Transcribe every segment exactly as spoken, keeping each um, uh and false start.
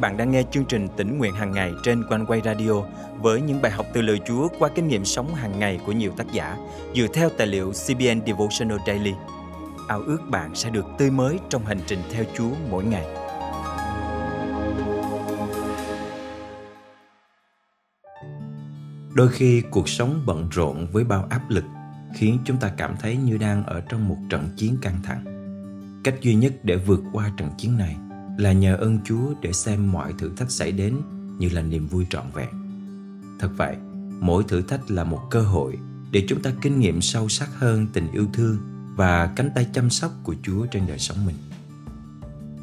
bạn đang nghe chương trình Tỉnh Nguyện Hàng Ngày trên Oneway Radio với những bài học từ lời Chúa qua kinh nghiệm sống hàng ngày của nhiều tác giả dựa theo tài liệu xê bê en Devotional Daily. Ao ước bạn sẽ được tươi mới trong hành trình theo Chúa mỗi ngày. Đôi khi cuộc sống bận rộn với bao áp lực khiến chúng ta cảm thấy như đang ở trong một trận chiến căng thẳng. Cách duy nhất để vượt qua trận chiến này là nhờ ơn Chúa để xem mọi thử thách xảy đến như là niềm vui trọn vẹn. Thật vậy, mỗi thử thách là một cơ hội để chúng ta kinh nghiệm sâu sắc hơn tình yêu thương và cánh tay chăm sóc của Chúa trên đời sống mình.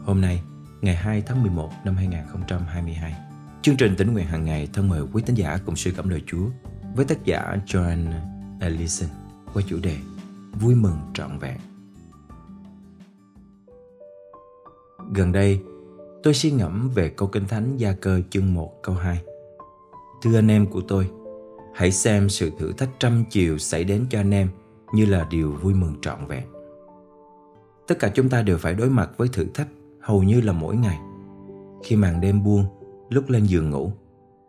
Hôm nay, ngày hai tháng mười một năm hai nghìn không trăm hai mươi hai, chương trình Tỉnh Nguyện Hàng Ngày thân mời quý tín giả cùng suy gẫm lời Chúa với tác giả Joanne Ellison qua chủ đề Vui mừng trọn vẹn. Gần đây, tôi suy ngẫm về câu Kinh Thánh Gia Cơ chương một câu hai. Thưa anh em của tôi, hãy xem sự thử thách trăm chiều xảy đến cho anh em như là điều vui mừng trọn vẹn. Tất cả chúng ta đều phải đối mặt với thử thách hầu như là mỗi ngày. Khi màn đêm buông, lúc lên giường ngủ,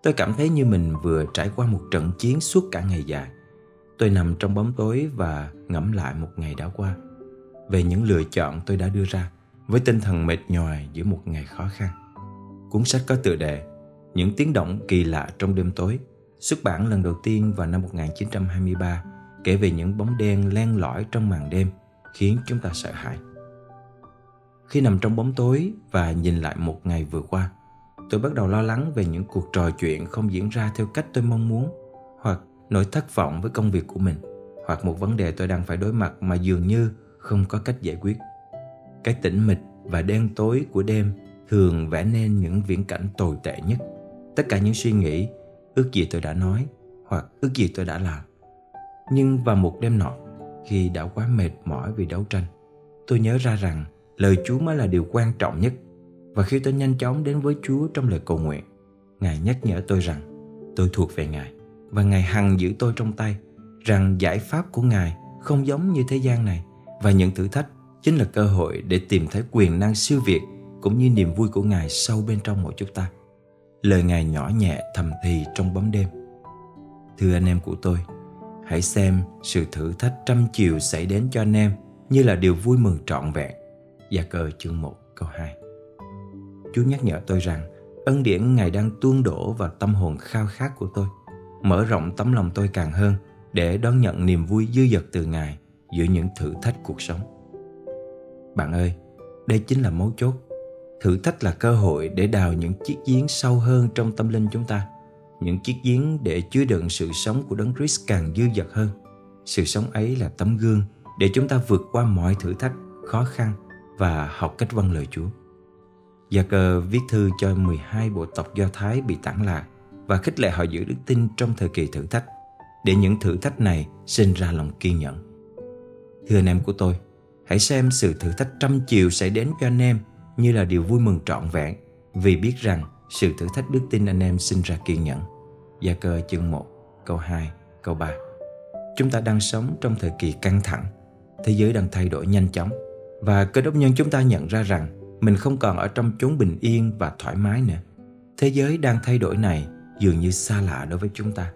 tôi cảm thấy như mình vừa trải qua một trận chiến suốt cả ngày dài. Tôi nằm trong bóng tối và ngẫm lại một ngày đã qua, về những lựa chọn tôi đã đưa ra, với tinh thần mệt nhoài giữa một ngày khó khăn. Cuốn sách có tựa đề Những tiếng động kỳ lạ trong đêm tối, xuất bản lần đầu tiên vào năm một nghìn chín trăm hai mươi ba, kể về những bóng đen len lỏi trong màn đêm khiến chúng ta sợ hãi. Khi nằm trong bóng tối và nhìn lại một ngày vừa qua, tôi bắt đầu lo lắng về những cuộc trò chuyện không diễn ra theo cách tôi mong muốn, hoặc nỗi thất vọng với công việc của mình, hoặc một vấn đề tôi đang phải đối mặt mà dường như không có cách giải quyết. Cái tĩnh mịch và đen tối của đêm thường vẽ nên những viễn cảnh tồi tệ nhất. Tất cả những suy nghĩ, ước gì tôi đã nói hoặc ước gì tôi đã làm. Nhưng vào một đêm nọ, khi đã quá mệt mỏi vì đấu tranh, tôi nhớ ra rằng lời Chúa mới là điều quan trọng nhất. Và khi tôi nhanh chóng đến với Chúa trong lời cầu nguyện, Ngài nhắc nhở tôi rằng tôi thuộc về Ngài và Ngài hằng giữ tôi trong tay, rằng giải pháp của Ngài không giống như thế gian này và những thử thách chính là cơ hội để tìm thấy quyền năng siêu việt cũng như niềm vui của Ngài sâu bên trong mỗi chúng ta. Lời Ngài nhỏ nhẹ thầm thì trong bóng đêm. Thưa anh em của tôi, hãy xem sự thử thách trăm chiều xảy đến cho anh em như là điều vui mừng trọn vẹn. Gia Cơ chương một câu hai. Chúa nhắc nhở tôi rằng ân điển Ngài đang tuôn đổ vào tâm hồn khao khát của tôi, mở rộng tấm lòng tôi càng hơn để đón nhận niềm vui dư dật từ Ngài giữa những thử thách cuộc sống. Bạn ơi, đây chính là mấu chốt. Thử thách là cơ hội để đào những chiếc giếng sâu hơn trong tâm linh chúng ta, những chiếc giếng để chứa đựng sự sống của Đấng Christ càng dư dật hơn. Sự sống ấy là tấm gương để chúng ta vượt qua mọi thử thách, khó khăn và học cách vâng lời Chúa. Gia Cơ viết thư cho mười hai bộ tộc Do Thái bị tản lạc và khích lệ họ giữ đức tin trong thời kỳ thử thách, để những thử thách này sinh ra lòng kiên nhẫn. Thưa anh em của tôi, hãy xem sự thử thách trăm chiều xảy đến cho anh em như là điều vui mừng trọn vẹn, vì biết rằng sự thử thách đức tin anh em sinh ra kiên nhẫn. Gia Cơ chương một, câu hai, câu ba. Chúng ta đang sống trong thời kỳ căng thẳng, thế giới đang thay đổi nhanh chóng và cơ đốc nhân chúng ta nhận ra rằng mình không còn ở trong chốn bình yên và thoải mái nữa. Thế giới đang thay đổi này dường như xa lạ đối với chúng ta.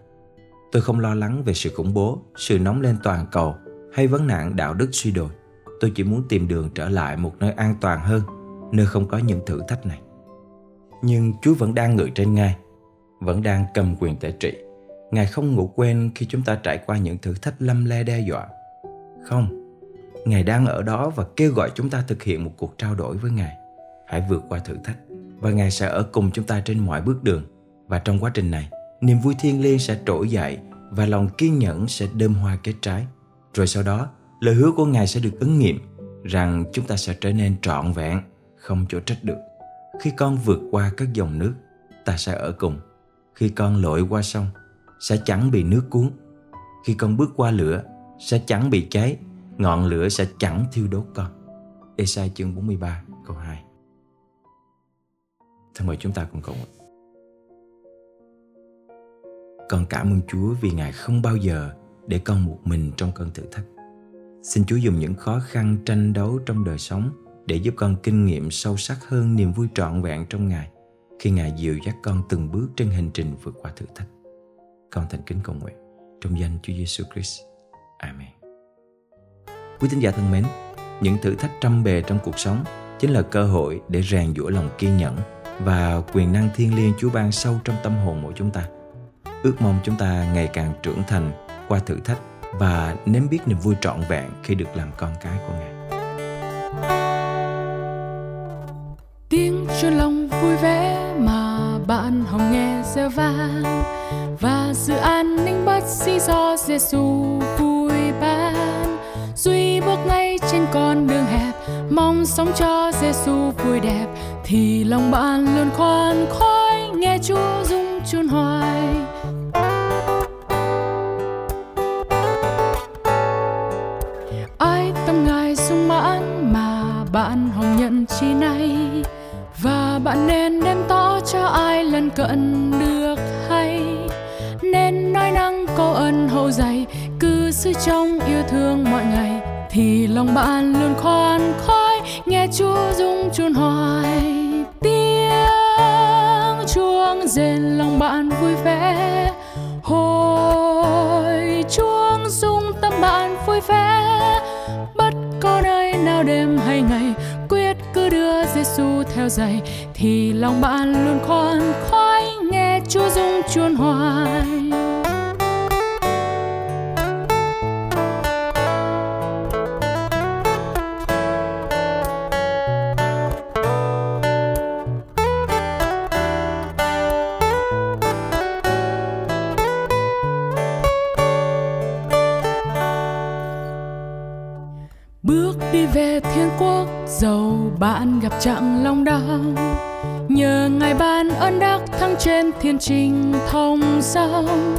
Tôi không lo lắng về sự khủng bố, sự nóng lên toàn cầu hay vấn nạn đạo đức suy đồi. Tôi chỉ muốn tìm đường trở lại một nơi an toàn hơn, nơi không có những thử thách này. Nhưng Chúa vẫn đang ngự trên ngai, vẫn đang cầm quyền tể trị. Ngài không ngủ quên khi chúng ta trải qua những thử thách lăm le đe dọa. Không, Ngài đang ở đó và kêu gọi chúng ta thực hiện một cuộc trao đổi với Ngài. Hãy vượt qua thử thách và Ngài sẽ ở cùng chúng ta trên mọi bước đường. Và trong quá trình này, niềm vui thiêng liêng sẽ trỗi dậy và lòng kiên nhẫn sẽ đơm hoa kết trái. Rồi sau đó, lời hứa của Ngài sẽ được ứng nghiệm rằng chúng ta sẽ trở nên trọn vẹn, không chỗ trách được. Khi con vượt qua các dòng nước, ta sẽ ở cùng. Khi con lội qua sông, sẽ chẳng bị nước cuốn. Khi con bước qua lửa, sẽ chẳng bị cháy. Ngọn lửa sẽ chẳng thiêu đốt con. Ê-sai chương bốn mươi ba câu hai. Thân mời chúng ta cùng cầu nguyện. Con cảm ơn Chúa vì Ngài không bao giờ để con một mình trong cơn thử thách. Xin Chúa dùng những khó khăn tranh đấu trong đời sống để giúp con kinh nghiệm sâu sắc hơn niềm vui trọn vẹn trong Ngài, khi Ngài dìu dắt con từng bước trên hành trình vượt qua thử thách. Con thành kính cầu nguyện trong danh Chúa Giêsu Christ. Amen. Quý tín giả thân mến, những thử thách trăm bề trong cuộc sống chính là cơ hội để rèn giũa lòng kiên nhẫn và quyền năng thiêng liêng Chúa ban sâu trong tâm hồn mỗi chúng ta. Ước mong chúng ta ngày càng trưởng thành qua thử thách và nếm biết niềm vui trọn vẹn khi được làm con cái của Ngài. Tiếng Chúa lòng vui vẻ mà bạn hồng nghe reo vang, và sự an ninh bất suy do Giêsu vui ban. Duy bước ngay trên con đường hẹp, mong sống cho Giêsu vui đẹp, thì lòng bạn luôn khoan khoái nghe Chúa rung chuông hoài. Ai tâm Ngài sung mãn mà bạn hồng nhận chi nay, và bạn nên đem tỏ cho ai lân cận được hay. Nên nói năng câu ân hậu dày, cư xử trong yêu thương mọi ngày, thì lòng bạn luôn khoan khoái nghe Chúa rung chuông hoài. Tiếng chuông rền lòng bạn vui vẻ, hồi chuông rung tâm bạn vui vẻ. Bất cứ nơi nào đêm hay ngày, quyết cứ đưa Giêsu theo dạy, thì lòng bạn luôn khoan khoái nghe Chúa rung chuông hoài. Bước đi về thiên quốc, dầu bạn gặp chặng long đong, nhờ Ngài ban ơn đắc thắng trên thiên trình thông dòng.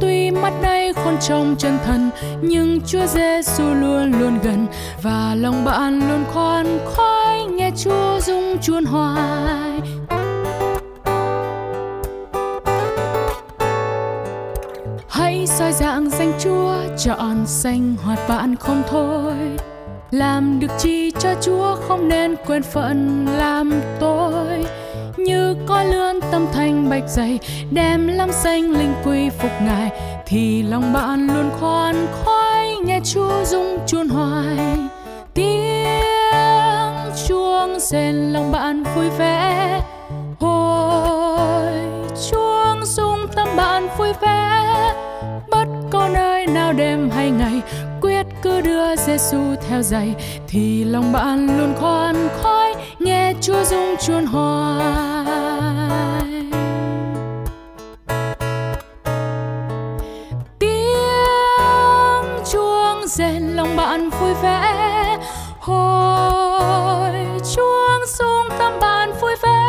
Tuy mắt nay khôn trông chân thần, nhưng Chúa Giêsu luôn luôn gần, và lòng bạn luôn khoan khoái nghe Chúa rung chuông hoài. Hãy soi dạng danh Chúa, chọn sanh hoạt bạn không thôi. Làm được chi cho Chúa không nên quên phận làm tôi. Như có lươn tâm thành bạch dày, đem lam xanh linh quy phục Ngài, thì lòng bạn luôn khoan khoái nghe Chúa rung chuông hoài. Tiếng chuông rền lòng bạn vui vẻ, hồi chuông rung tâm bạn vui vẻ. Bất có nơi nào đêm hay ngày, quyết cứ đưa Giêsu theo dạy, thì lòng bạn luôn khoan khoái nghe Chúa rung chuông hoài. Tiếng chuông rền lòng bạn vui vẻ, hồi chuông rung tâm bạn vui vẻ.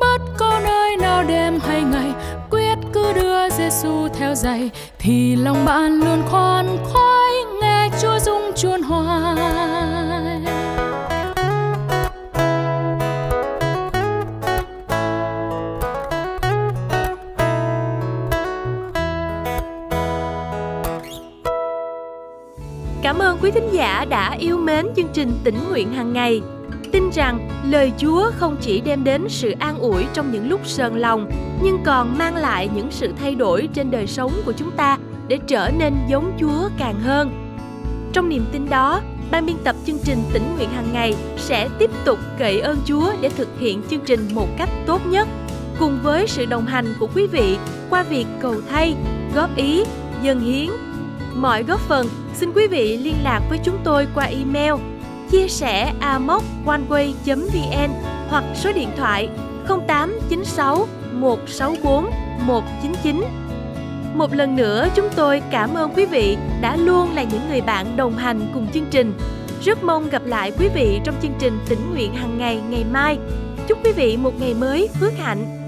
Bất có nơi nào đêm hay ngày, quyết cứ đưa Giêsu theo dạy, thì lòng bạn luôn khoan khoái nghe Chúa rung chuông hoài. Cảm ơn quý thính giả đã yêu mến chương trình Tỉnh Nguyện Hàng Ngày. Tin rằng lời Chúa không chỉ đem đến sự an ủi trong những lúc sờn lòng, nhưng còn mang lại những sự thay đổi trên đời sống của chúng ta để trở nên giống Chúa càng hơn. Trong niềm tin đó, ban biên tập chương trình Tỉnh Nguyện Hàng Ngày sẽ tiếp tục cậy ơn Chúa để thực hiện chương trình một cách tốt nhất, cùng với sự đồng hành của quý vị qua việc cầu thay, góp ý, dâng hiến. Mọi góp phần, xin quý vị liên lạc với chúng tôi qua email chia sẻ a m o c o n e w a y chấm v n hoặc số điện thoại không tám chín sáu một sáu bốn một chín chín. Một lần nữa, chúng tôi cảm ơn quý vị đã luôn là những người bạn đồng hành cùng chương trình. Rất mong gặp lại quý vị trong chương trình Tỉnh Nguyện Hàng Ngày ngày mai. Chúc quý vị một ngày mới phước hạnh.